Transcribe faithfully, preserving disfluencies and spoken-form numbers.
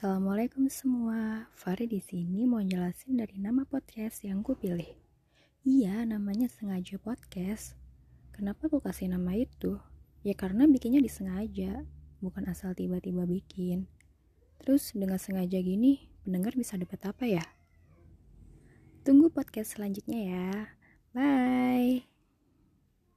Assalamualaikum semua, Fahri di sini mau jelasin dari nama podcast yang ku pilih. Iya, namanya Sengaja Podcast. Kenapa ku kasih nama itu? Ya karena bikinnya disengaja, bukan asal tiba-tiba bikin. Terus dengan sengaja gini, pendengar bisa dapat apa ya? Tunggu podcast selanjutnya ya. Bye!